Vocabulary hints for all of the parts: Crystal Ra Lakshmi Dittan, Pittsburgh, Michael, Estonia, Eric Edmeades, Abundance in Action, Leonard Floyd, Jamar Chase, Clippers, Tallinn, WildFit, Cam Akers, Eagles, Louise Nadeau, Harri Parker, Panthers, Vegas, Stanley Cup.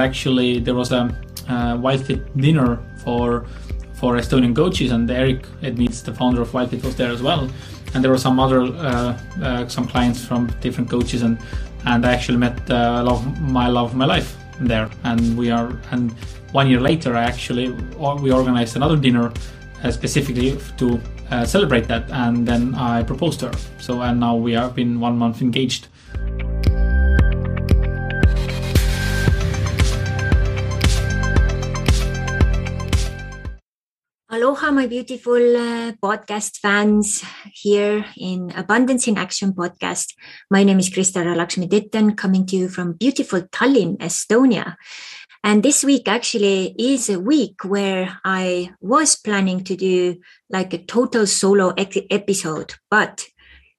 and actually there was a WildFit dinner for Estonian coaches, and Eric Edmeades, the founder of WildFit, was there as well. And there were some other some clients from different coaches, and I actually met love of my life there. And we are, and 1 year later, I actually we organized another dinner specifically to celebrate that, and then I proposed to her. So, and now we have been 1 month engaged. Aloha, my beautiful podcast fans here in Abundance in Action podcast. My name is Crystal Ra Lakshmi Dittan, coming to you from beautiful Tallinn, Estonia. And this week actually is a week where I was planning to do like a total solo episode. But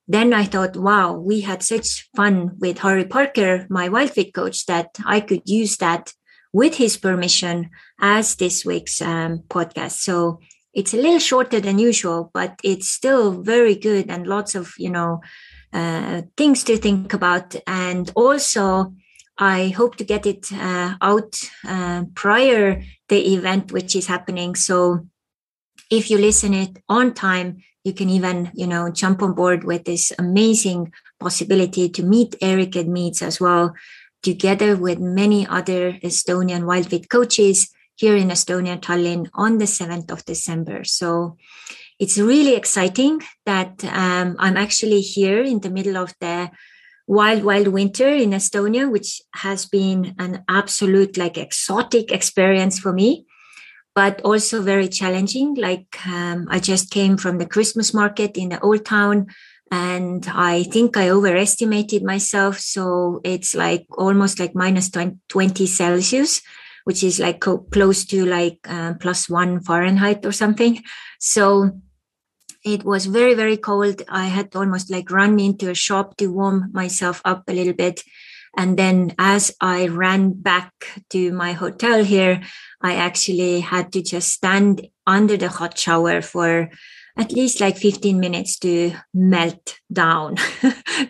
then I thought, wow, we had such fun with Harri Parker, my WildFit coach, that I could use that with his permission as this week's podcast. So it's a little shorter than usual, but it's still very good and lots of, you know, things to think about. And also I hope to get it out prior the event, which is happening. So if you listen it on time, you can even, you know, jump on board with this amazing possibility to meet Eric Edmeades as well, together with many other Estonian WildFit coaches here in Estonia, Tallinn, on the 7th of December. So it's really exciting that I'm actually here in the middle of the wild, wild winter in Estonia, which has been an absolute like exotic experience for me, but also very challenging. Like I just came from the Christmas market in the old town, and I think I overestimated myself. So it's like almost like minus 20 Celsius, which is like close to like plus one Fahrenheit or something. So it was very, very cold. I had to almost like run into a shop to warm myself up a little bit. And then as I ran back to my hotel here, I actually had to just stand under the hot shower for at least like 15 minutes to melt down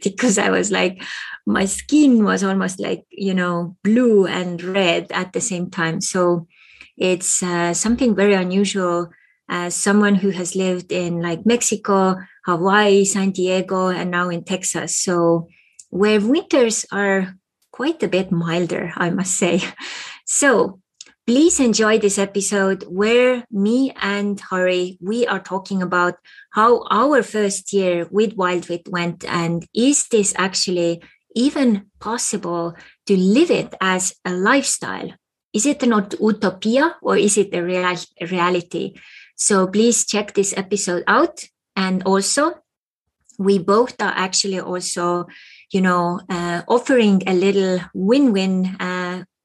because I was like, my skin was almost like, you know, blue and red at the same time. So it's something very unusual as someone who has lived in like Mexico, Hawaii, San Diego, and now in Texas. So where winters are quite a bit milder, I must say. So please enjoy this episode where me and Harri, we are talking about how our first year with WildFit went, and is this actually even possible to live it as a lifestyle? Is it an utopia or is it a reality? So please check this episode out. And also, we both are actually also, you know, offering a little win-win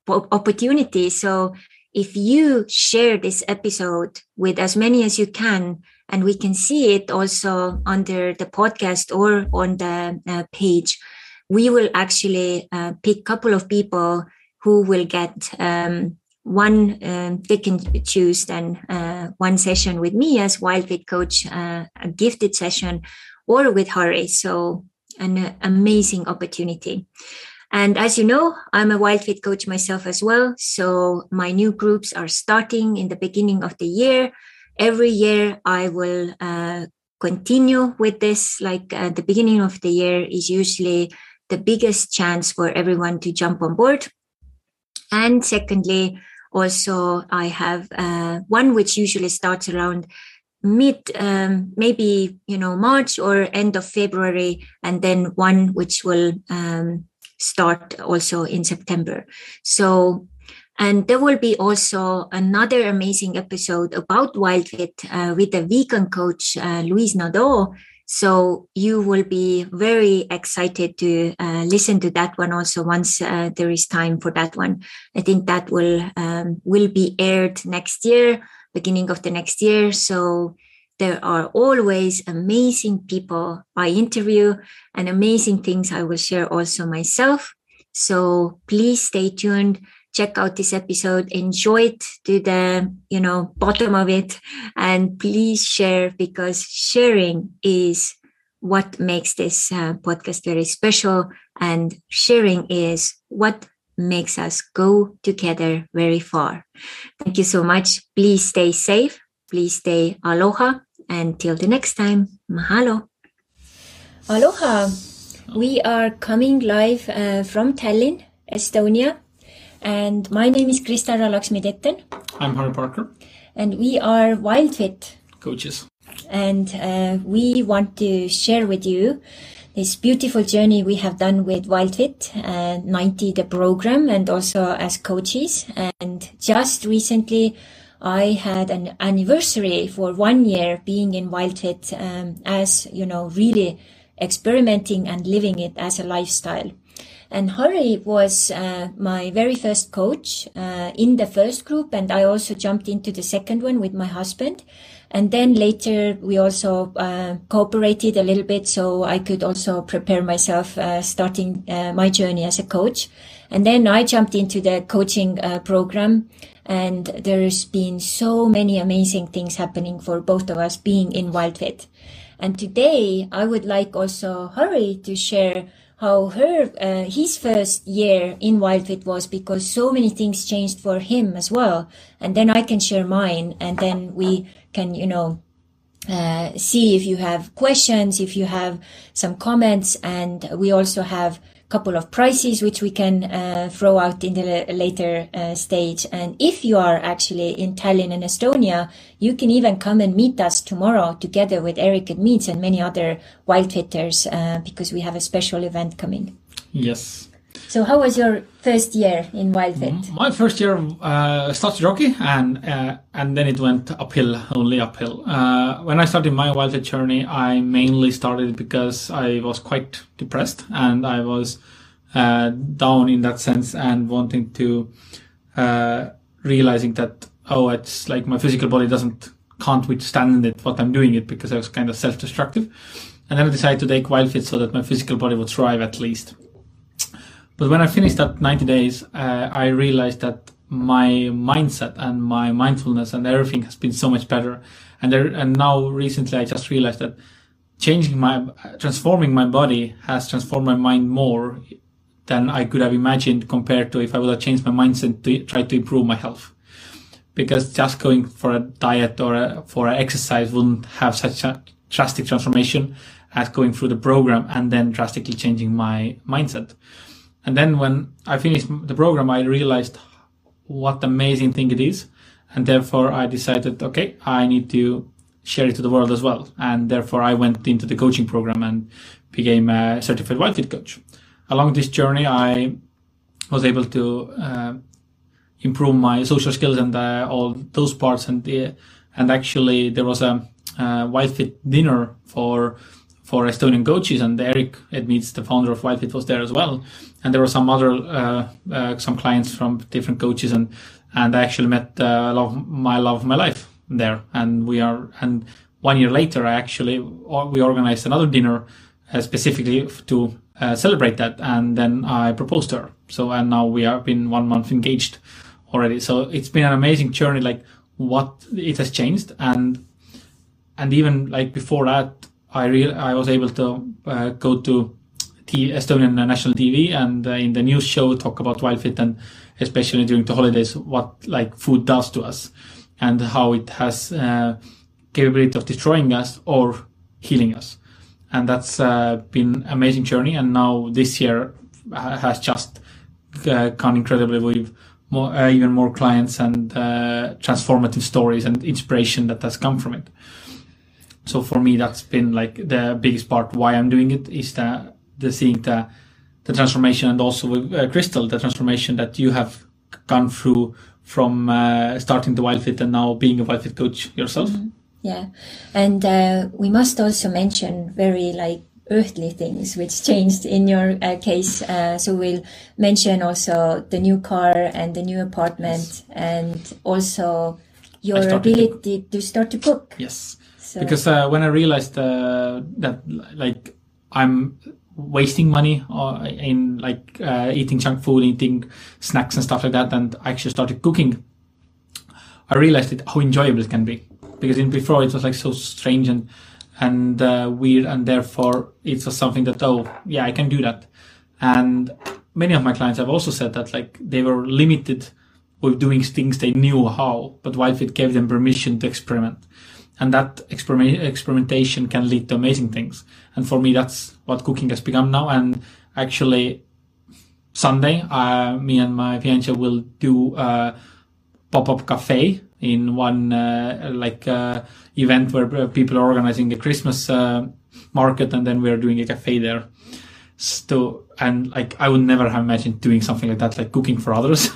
opportunity. So if you share this episode with as many as you can, and we can see it also under the podcast or on the page, we will actually pick a couple of people who will get one, they can choose then one session with me as WildFit coach, a gifted session, or with Harri. So an amazing opportunity. And as you know, I'm a WildFit coach myself as well. So my new groups are starting in the beginning of the year. Every year I will continue with this. Like the beginning of the year is usually the biggest chance for everyone to jump on board. And secondly, also I have one which usually starts around mid, maybe, you know, March or end of February, and then one which will start also in September. So, and there will be also another amazing episode about WildFit with the vegan coach, Louise Nadeau. So you will be very excited to listen to that one also once there is time for that one. I think that will be aired next year, beginning of the next year. So there are always amazing people I interview and amazing things I will share also myself. So please stay tuned. Check out this episode. Enjoy it to the, you know, bottom of it. And please share, because sharing is what makes this podcast very special. And sharing is what makes us go together very far. Thank you so much. Please stay safe. Please stay aloha. Until the next time, mahalo. Aloha. We are coming live from Tallinn, Estonia. And my name is Crystal Ra Lakshmi Dittan. I'm Harri Parker. And we are WildFit coaches. And we want to share with you this beautiful journey we have done with WildFit, 90, the program, and also as coaches. And just recently, I had an anniversary for 1 year being in WildFit, as, you know, really experimenting and living it as a lifestyle. And Harri was my very first coach in the first group. And I also jumped into the second one with my husband. And then later we also cooperated a little bit, so I could also prepare myself starting my journey as a coach. And then I jumped into the coaching program, and there's been so many amazing things happening for both of us being in WildFit. And today I would like also Harri to share how her his first year in WildFit was, because so many things changed for him as well. And then I can share mine, and then we can, you know, see if you have questions, if you have some comments. And we also have a couple of prizes which we can throw out in the later stage. And if you are actually in Tallinn and Estonia, you can even come and meet us tomorrow together with Eric Edmeades and many other WildFitters, because we have a special event coming. Yes. So how was your first year in WildFit? My first year started rocky, and then it went uphill, only uphill. When I started my WildFit journey, I mainly started because I was quite depressed, and I was down in that sense, and wanting to realizing that, oh, it's like my physical body can't withstand it, what I'm doing it, because I was kind of self-destructive. And then I decided to take WildFit so that my physical body would thrive at least. But when I finished that 90 days, I realized that my mindset and my mindfulness and everything has been so much better. And now recently I just realized that transforming my body has transformed my mind more than I could have imagined, compared to if I would have changed my mindset to try to improve my health. Because just going for a diet or for an exercise wouldn't have such a drastic transformation as going through the program and then drastically changing my mindset. And then when I finished the program, I realized what amazing thing it is. And therefore I decided, okay, I need to share it to the world as well. And therefore I went into the coaching program and became a certified WildFit coach. Along this journey, I was able to improve my social skills and all those parts. And actually there was a WildFit dinner for Estonian coaches, and Eric Edmeades, the founder of WildFit, was there as well. And there were some other, some clients from different coaches, and I actually met love of my life there. And 1 year later, we organized another dinner specifically to celebrate that. And then I proposed to her. And now we have been 1 month engaged already. So it's been an amazing journey, like what it has changed. And even like before that, I was able to go to Estonian national TV and in the news show talk about WildFit, and especially during the holidays, what like food does to us and how it has capability of destroying us or healing us. And that's been an amazing journey. And now this year has just gone incredibly with even more clients and transformative stories and inspiration that has come from it. So for me, that's been like the biggest part why I'm doing it, is the seeing the transformation, and also with Crystal, the transformation that you have gone through from starting the WildFit and now being a WildFit coach yourself. Mm-hmm. Yeah. And we must also mention very like earthly things which changed in your case. So we'll mention also the new car and the new apartment, and also your ability to start to cook. Yes. So. Because when I realized that like I'm wasting money in like eating junk food, eating snacks and stuff like that, and I actually started cooking, I realized how enjoyable it can be. Because before it was like so strange and weird, and therefore it was something that, oh yeah, I can do that. And many of my clients have also said that like they were limited with doing things they knew how, but WildFit gave them permission to experiment. And that experimentation can lead to amazing things. And for me, that's what cooking has become now. And actually, Sunday, me and my fiance will do a pop-up cafe in one event where people are organizing a Christmas market, and then we're doing a cafe there. So, and like I would never have imagined doing something like that, like cooking for others.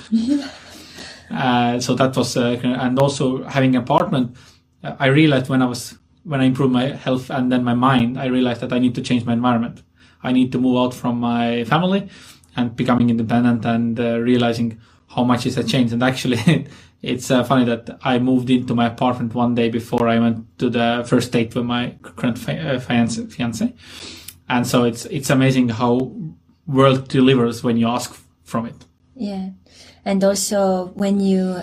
So that was, and also having an apartment. I realized when I improved my health and then my mind, I realized that I need to change my environment. I need to move out from my family and becoming independent and realizing how much is a change. And actually, it's funny that I moved into my apartment one day before I went to the first date with my current fiance. And so it's amazing how world delivers when you ask from it. Yeah. And also when you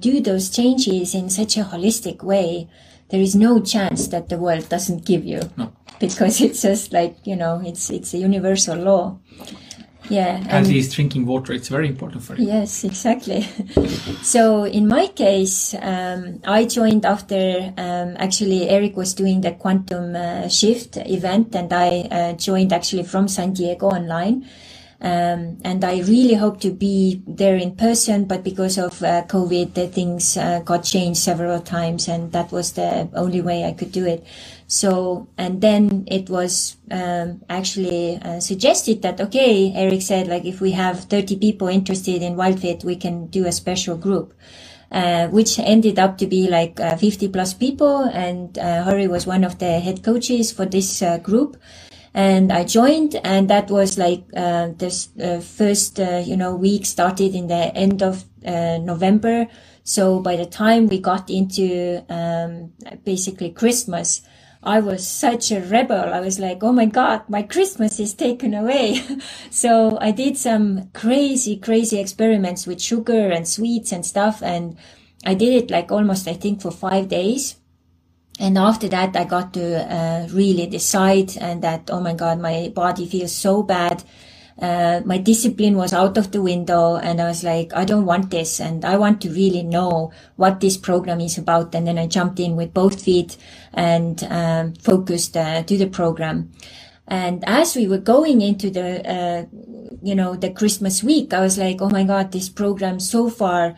do those changes in such a holistic way, there is no chance that the world doesn't give you. No. Because it's just like, you know, it's a universal law. Yeah. And he's drinking water. It's very important for you. Yes, exactly. So in my case, I joined after actually Eric was doing the Quantum Shift event, and I joined actually from San Diego online. And I really hope to be there in person, but because of COVID, the things got changed several times, and that was the only way I could do it. So, and then it was actually suggested that, okay, Eric said, like, if we have 30 people interested in WildFit, we can do a special group, which ended up to be like 50 plus people. And Harri was one of the head coaches for this group. And I joined, and that was like first, week started in the end of November. So by the time we got into basically Christmas, I was such a rebel. I was like, oh my God, my Christmas is taken away. So I did some crazy, crazy experiments with sugar and sweets and stuff. And I did it like almost, I think, for 5 days. And after that, I got to really decide, and that, oh my God, my body feels so bad. My discipline was out of the window, and I was like, I don't want this, and I want to really know what this program is about. And then I jumped in with both feet and focused to the program. And as we were going into the, the Christmas week, I was like, oh my God, this program so far,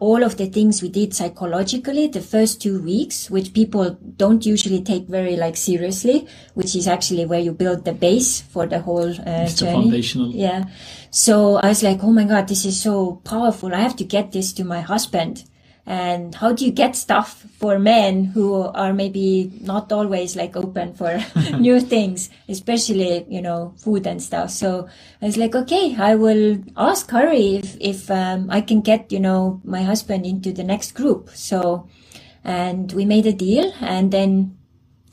all of the things we did psychologically the first 2 weeks, which people don't usually take very seriously, which is actually where you build the base for the whole it's journey. Foundational. Yeah. So I was like, oh my God, this is so powerful. I have to get this to my husband. And how do you get stuff for men who are maybe not always open for new things, especially, food and stuff. So I was like, okay, I will ask Harri if I can get, my husband into the next group. So, and we made a deal, and then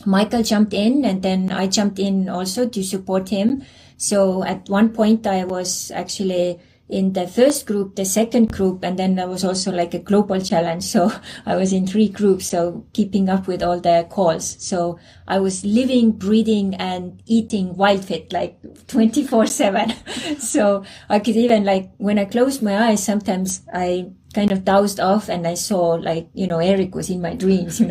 Michael jumped in, and then I jumped in also to support him. So at one point I was actually in the first group, the second group, and then there was also a global challenge. So I was in 3 groups, so keeping up with all the calls. So I was living, breathing, and eating WildFit 24/7. So I could even when I closed my eyes, sometimes I kind of dozed off and I saw Eric was in my dreams,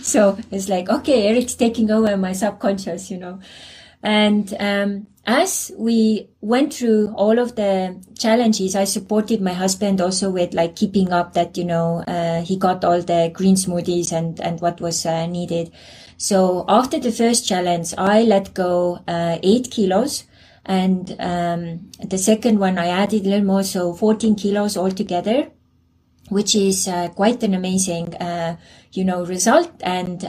So it's like, okay, Eric's taking over my subconscious, And as we went through all of the challenges, I supported my husband also with keeping up that, he got all the green smoothies and what was needed. So after the first challenge, I let go 8 kilos. And the second one, I added a little more, so 14 kilos altogether, which is quite an amazing, result. And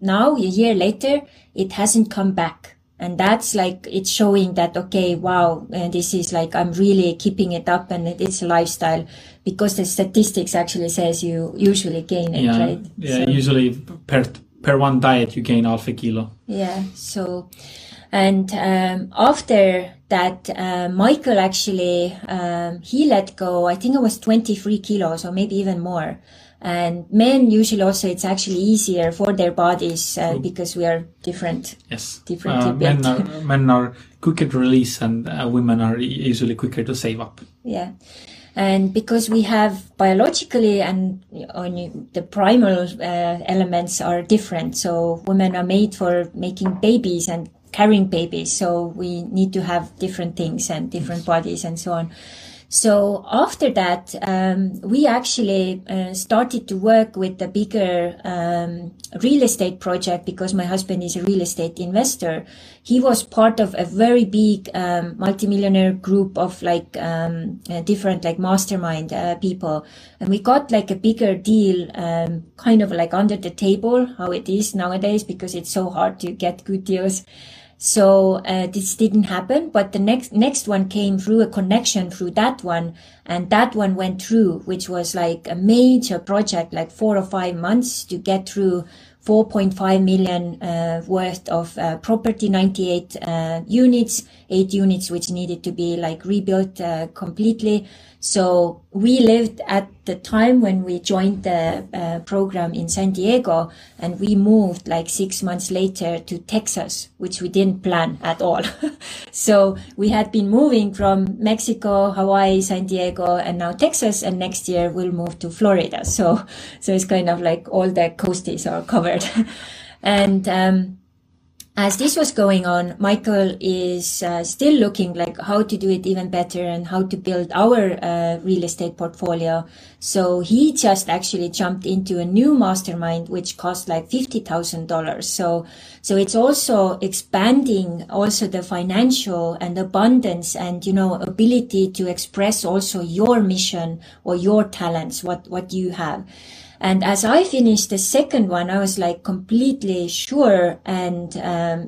now, a year later, it hasn't come back. And that's it's showing that, okay, wow, and this is I'm really keeping it up, and it's a lifestyle, because the statistics actually says you usually gain it, right? Yeah, so. Usually per one diet you gain half a kilo. Yeah. So, and after that, Michael actually, he let go, I think it was 23 kilos or maybe even more. And men usually also, it's actually easier for their bodies because we are different. Yes. Different. Men are quicker to release, and women are usually quicker to save up. Yeah. And because we have biologically and on the primal elements are different. So women are made for making babies and carrying babies. So we need to have different things and different bodies and so on. So after that, we actually started to work with the bigger real estate project, because my husband is a real estate investor. He was part of a very big multimillionaire group of like different like mastermind people. And we got like a bigger deal, kind of like under the table, how it is nowadays, because it's so hard to get good deals. So this didn't happen, but the next one came through a connection through that one, and that one went through, which was like a major project, like 4 or 5 months to get through 4.5 million worth of property, 98 units, 8 units which needed to be like rebuilt completely. So we lived at the time when we joined the program in San Diego, and we moved like 6 months later to Texas, which we didn't plan at all. So we had been moving from Mexico, Hawaii, San Diego, and now Texas, and next year we'll move to Florida. So it's kind of like all the coasties are covered. And as this was going on, Michael is still looking like how to do it even better and how to build our real estate portfolio. So he just actually jumped into a new mastermind, which cost like $50,000. So it's also expanding also the financial and abundance and, you know, ability to express also your mission or your talents, what you have. And as I finished the second one, I was like completely sure. And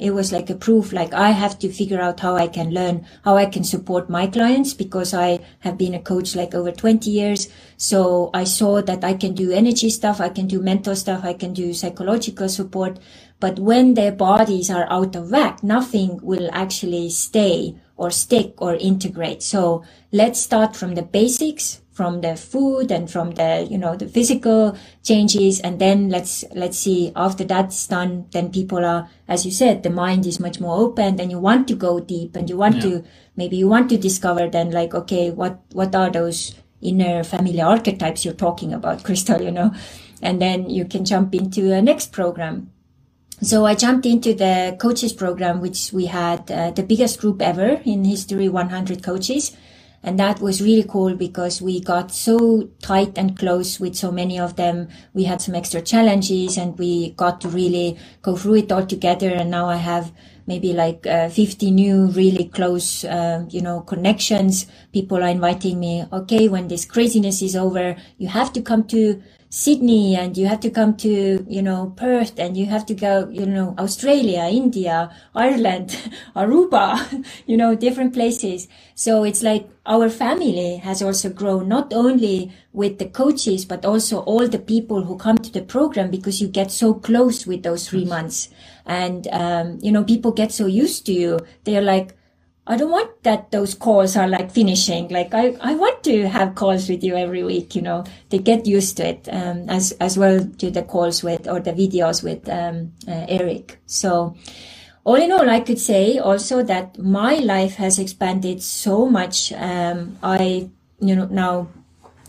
it was like a proof, like I have to figure out how I can learn, how I can support my clients, because I have been a coach like over 20 years. So I saw that I can do energy stuff, I can do mental stuff, I can do psychological support. But when their bodies are out of whack, nothing will actually stay or stick or integrate. So let's start from the basics, from the food and from the, you know, the physical changes. And then let's see, after that's done, then people are, as you said, the mind is much more open, and you want to go deep, and you want to, maybe you want to discover then like, okay, what are those inner family archetypes you're talking about, Crystal, you know, and then you can jump into a next program. So I jumped into the coaches program, which we had the biggest group ever in history, 100 coaches. And that was really cool because we got so tight and close with so many of them. We had some extra challenges and we got to really go through it all together. And now I have maybe like 50 new really close, you know, connections. People are inviting me, okay, when this craziness is over, you have to come to Sydney and you have to come to, you know, Perth, and you have to go, you know, Australia, India, Ireland, Aruba, you know, different places. So it's like our family has also grown, not only with the coaches, but also all the people who come to the program, because you get so close with those 3 months. And, you know, people get so used to you. They're like, I don't want that those calls are like finishing. Like I want to have calls with you every week, you know. They get used to it, as well to the calls with, or the videos with, Eric. So all in all, I could say also that my life has expanded so much. I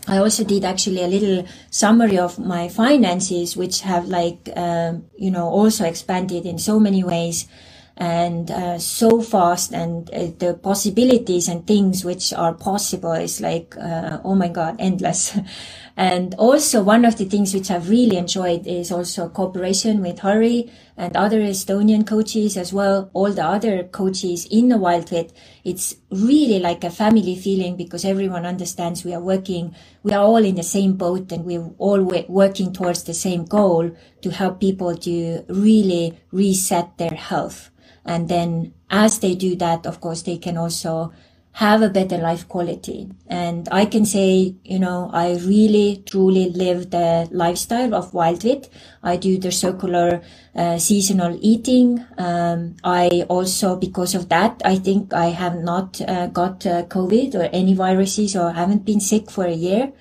also did actually a little summary of my finances, which have like, you know, also expanded in so many ways. And so fast, and the possibilities and things which are possible is like, oh my God, endless. And also one of the things which I've really enjoyed is also cooperation with Harri and other Estonian coaches as well, all the other coaches in the WildFit. It's really like a family feeling because everyone understands we are all in the same boat, and we're all working towards the same goal to help people to really reset their health. And then as they do that, of course, they can also have a better life quality. And I can say, you know, I really truly live the lifestyle of WildFit. I do the circular seasonal eating. I also, because of that, I think I have not got COVID or any viruses, or haven't been sick for a year.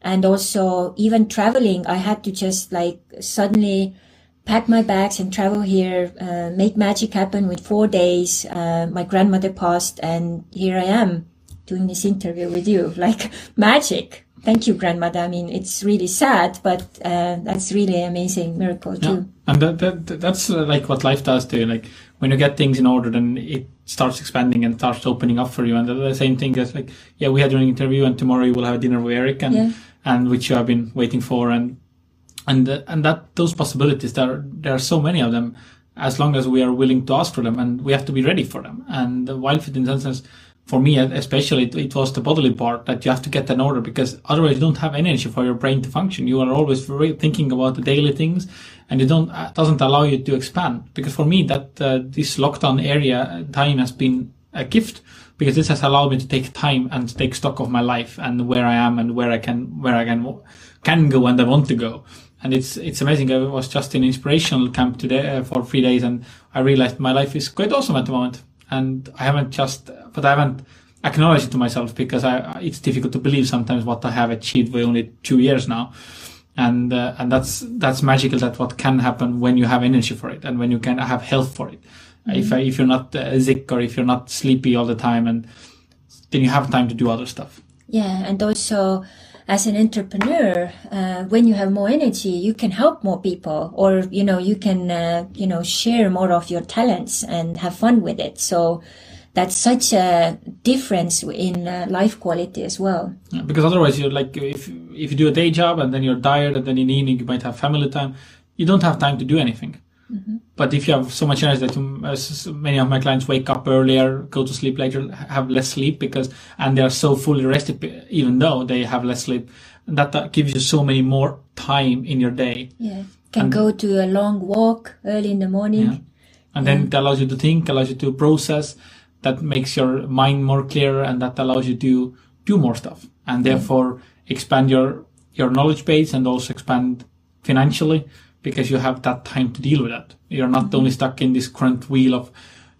And also even traveling, I had to just like suddenly pack my bags and travel here, make magic happen with 4 days. My grandmother passed, and here I am doing this interview with you, like magic. Thank you, grandmother. I mean, it's really sad, but that's really amazing miracle too. Yeah. And that's like what life does to you. Like when you get things in order, then it starts expanding and starts opening up for you. And the same thing as like, yeah, we had an interview, and tomorrow you will have a dinner with Eric, and which you have been waiting for, and that those possibilities, there are so many of them, as long as we are willing to ask for them, and we have to be ready for them. And WildFit, in that sense, for me especially, it was the bodily part that you have to get in order, because otherwise you don't have energy for your brain to function. You are always thinking about the daily things, and it doesn't allow you to expand. Because for me, that this lockdown area time has been a gift, because this has allowed me to take time and take stock of my life and where I am and where I can go and I want to go. And it's amazing. I was just in inspirational camp today for 3 days, and I realized my life is quite awesome at the moment. And I haven't acknowledged it to myself, because it's difficult to believe sometimes what I have achieved for only 2 years now. And that's magical, that what can happen when you have energy for it and when you can have health for it. Mm-hmm. If you're not sick, or if you're not sleepy all the time, and then you have time to do other stuff. Yeah. And also, as an entrepreneur, when you have more energy, you can help more people, or, you know, you can, share more of your talents and have fun with it. So that's such a difference in life quality as well. Yeah, because otherwise you're like, if you do a day job and then you're tired, and then in the evening you might have family time, you don't have time to do anything. Mm-hmm. But if you have so much energy that many of my clients wake up earlier, go to sleep later, have less sleep and they are so fully rested, even though they have less sleep, that gives you so many more time in your day. Yeah, can go to a long walk early in the morning. Yeah. And then it allows you to think, allows you to process. That makes your mind more clearer, and that allows you to do more stuff, and therefore expand your knowledge base, and also expand financially, because you have that time to deal with that. You're not only stuck in this current wheel of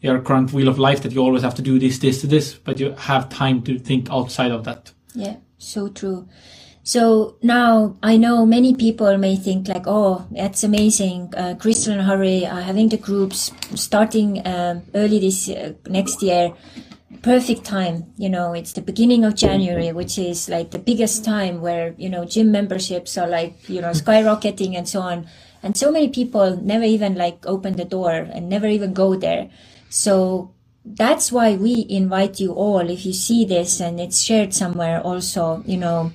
life that you always have to do this, but you have time to think outside of that. Yeah, so true. So now I know many people may think like, oh, that's amazing. Crystal and Harri are having the groups starting early this next year. Perfect time. You know, it's the beginning of January, which is like the biggest time where, you know, gym memberships are like, you know, skyrocketing and so on. And so many people never even like open the door and never even go there. So that's why we invite you all. If you see this and it's shared somewhere also, you know,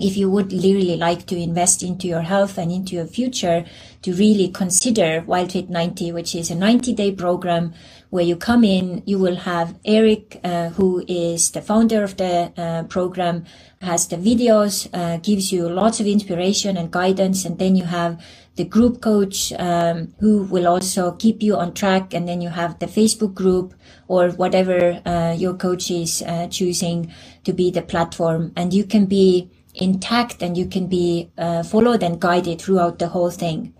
if you would really like to invest into your health and into your future, to really consider WildFit 90, which is a 90-day program where you come in, you will have Eric, who is the founder of the program, has the videos, gives you lots of inspiration and guidance. And then you have the group coach, who will also keep you on track. And then you have the Facebook group, or whatever your coach is choosing to be the platform. And you can be intact, and you can be followed and guided throughout the whole thing.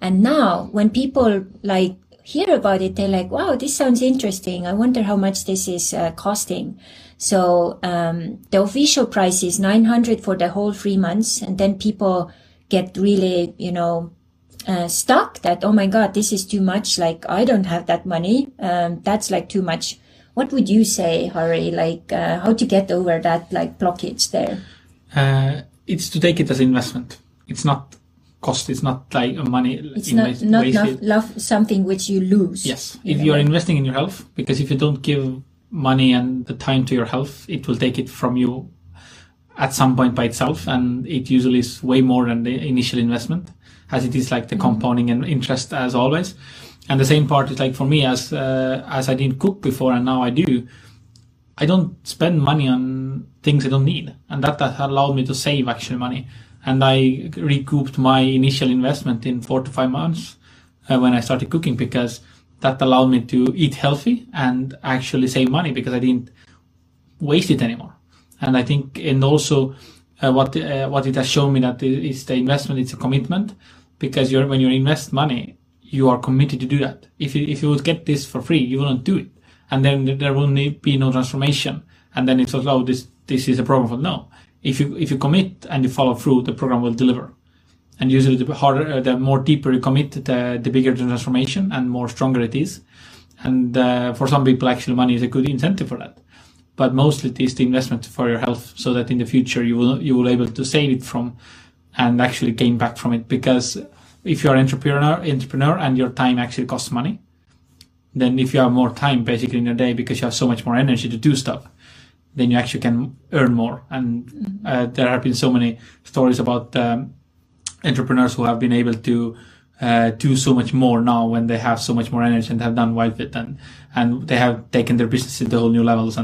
And now when people like hear about it, they're like, wow, this sounds interesting. I wonder how much this is costing. So the official price is $900 for the whole 3 months. And then people get really, you know, stuck that, oh my God, this is too much. Like, I don't have that money. That's like too much. What would you say, Harri, like how to get over that like blockage there? It's to take it as investment. It's not cost. It's not like money. It's not something which you lose. Yes. If you are investing in your health, because if you don't give money and the time to your health, it will take it from you at some point by itself. And it usually is way more than the initial investment, as it is like the compounding and interest as always. And the same part is like for me, as I didn't cook before and now I do, I don't spend money on things I don't need. And that allowed me to save actually money. And I recouped my initial investment in 4 to 5 months when I started cooking, because that allowed me to eat healthy and actually save money, because I didn't waste it anymore. And I think, and also what it has shown me, that it's the investment, it's a commitment, because you're, when you invest money, you are committed to do that. If you would get this for free, you wouldn't do it. And then there will be no transformation. And then it's also, oh, this is a program for no. If you commit and you follow through, the program will deliver. And usually the harder, the more deeper you commit, the bigger the transformation and more stronger it is. And for some people, actually money is a good incentive for that. But mostly it is the investment for your health, so that in the future you will be able to save it from and actually gain back from it. Because if you're an entrepreneur and your time actually costs money, then if you have more time basically in your day because you have so much more energy to do stuff, then you actually can earn more. And there have been so many stories about entrepreneurs who have been able to do so much more now when they have so much more energy and have done WildFit and they have taken their business to whole new levels.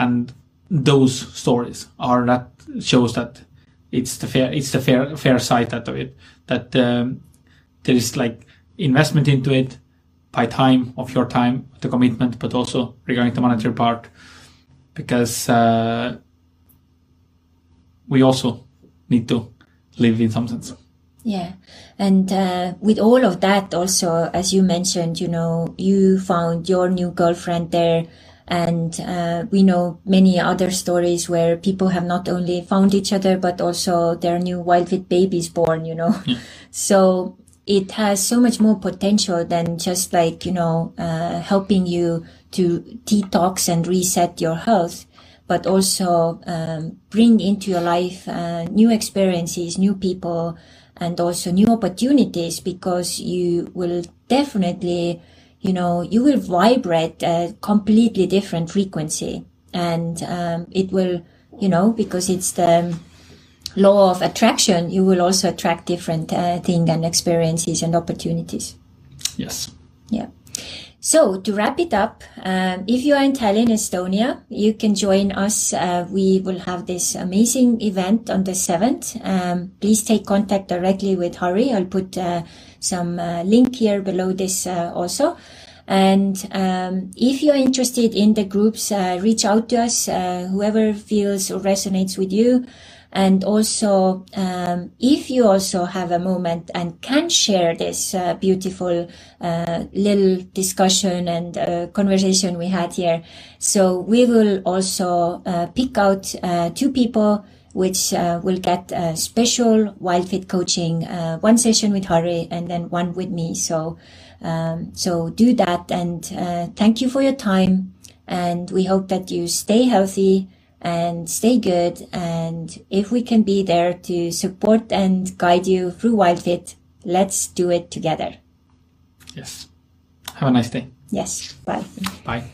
And those stories are that shows that it's the fair side of it, that there is like investment into it by time of your time, the commitment, but also regarding the monetary part, because we also need to live in some sense. Yeah. And with all of that also, as you mentioned, you know, you found your new girlfriend there. And we know many other stories where people have not only found each other, but also their new WildFit babies born, you know. Yeah. So it has so much more potential than just like, you know, helping you to detox and reset your health, but also bring into your life new experiences, new people, and also new opportunities, because you will definitely, you know, you will vibrate a completely different frequency. And it will, you know, because it's the law of attraction, you will also attract different things and experiences and opportunities. Yes. Yeah. So to wrap it up, if you are in Tallinn, Estonia, you can join us. We will have this amazing event on the 7th. Please take contact directly with Harri. I'll put some link here below this also. And if you're interested in the groups, reach out to us, whoever feels or resonates with you. And also, if you also have a moment and can share this beautiful little discussion and conversation we had here. So we will also pick out 2 people which will get a special WildFit coaching, 1 session with Harri and then 1 with me. So so do that, and thank you for your time, and we hope that you stay healthy and stay good. And if we can be there to support and guide you through WildFit, let's do it together. Yes. Have a nice day. Yes. Bye. Bye.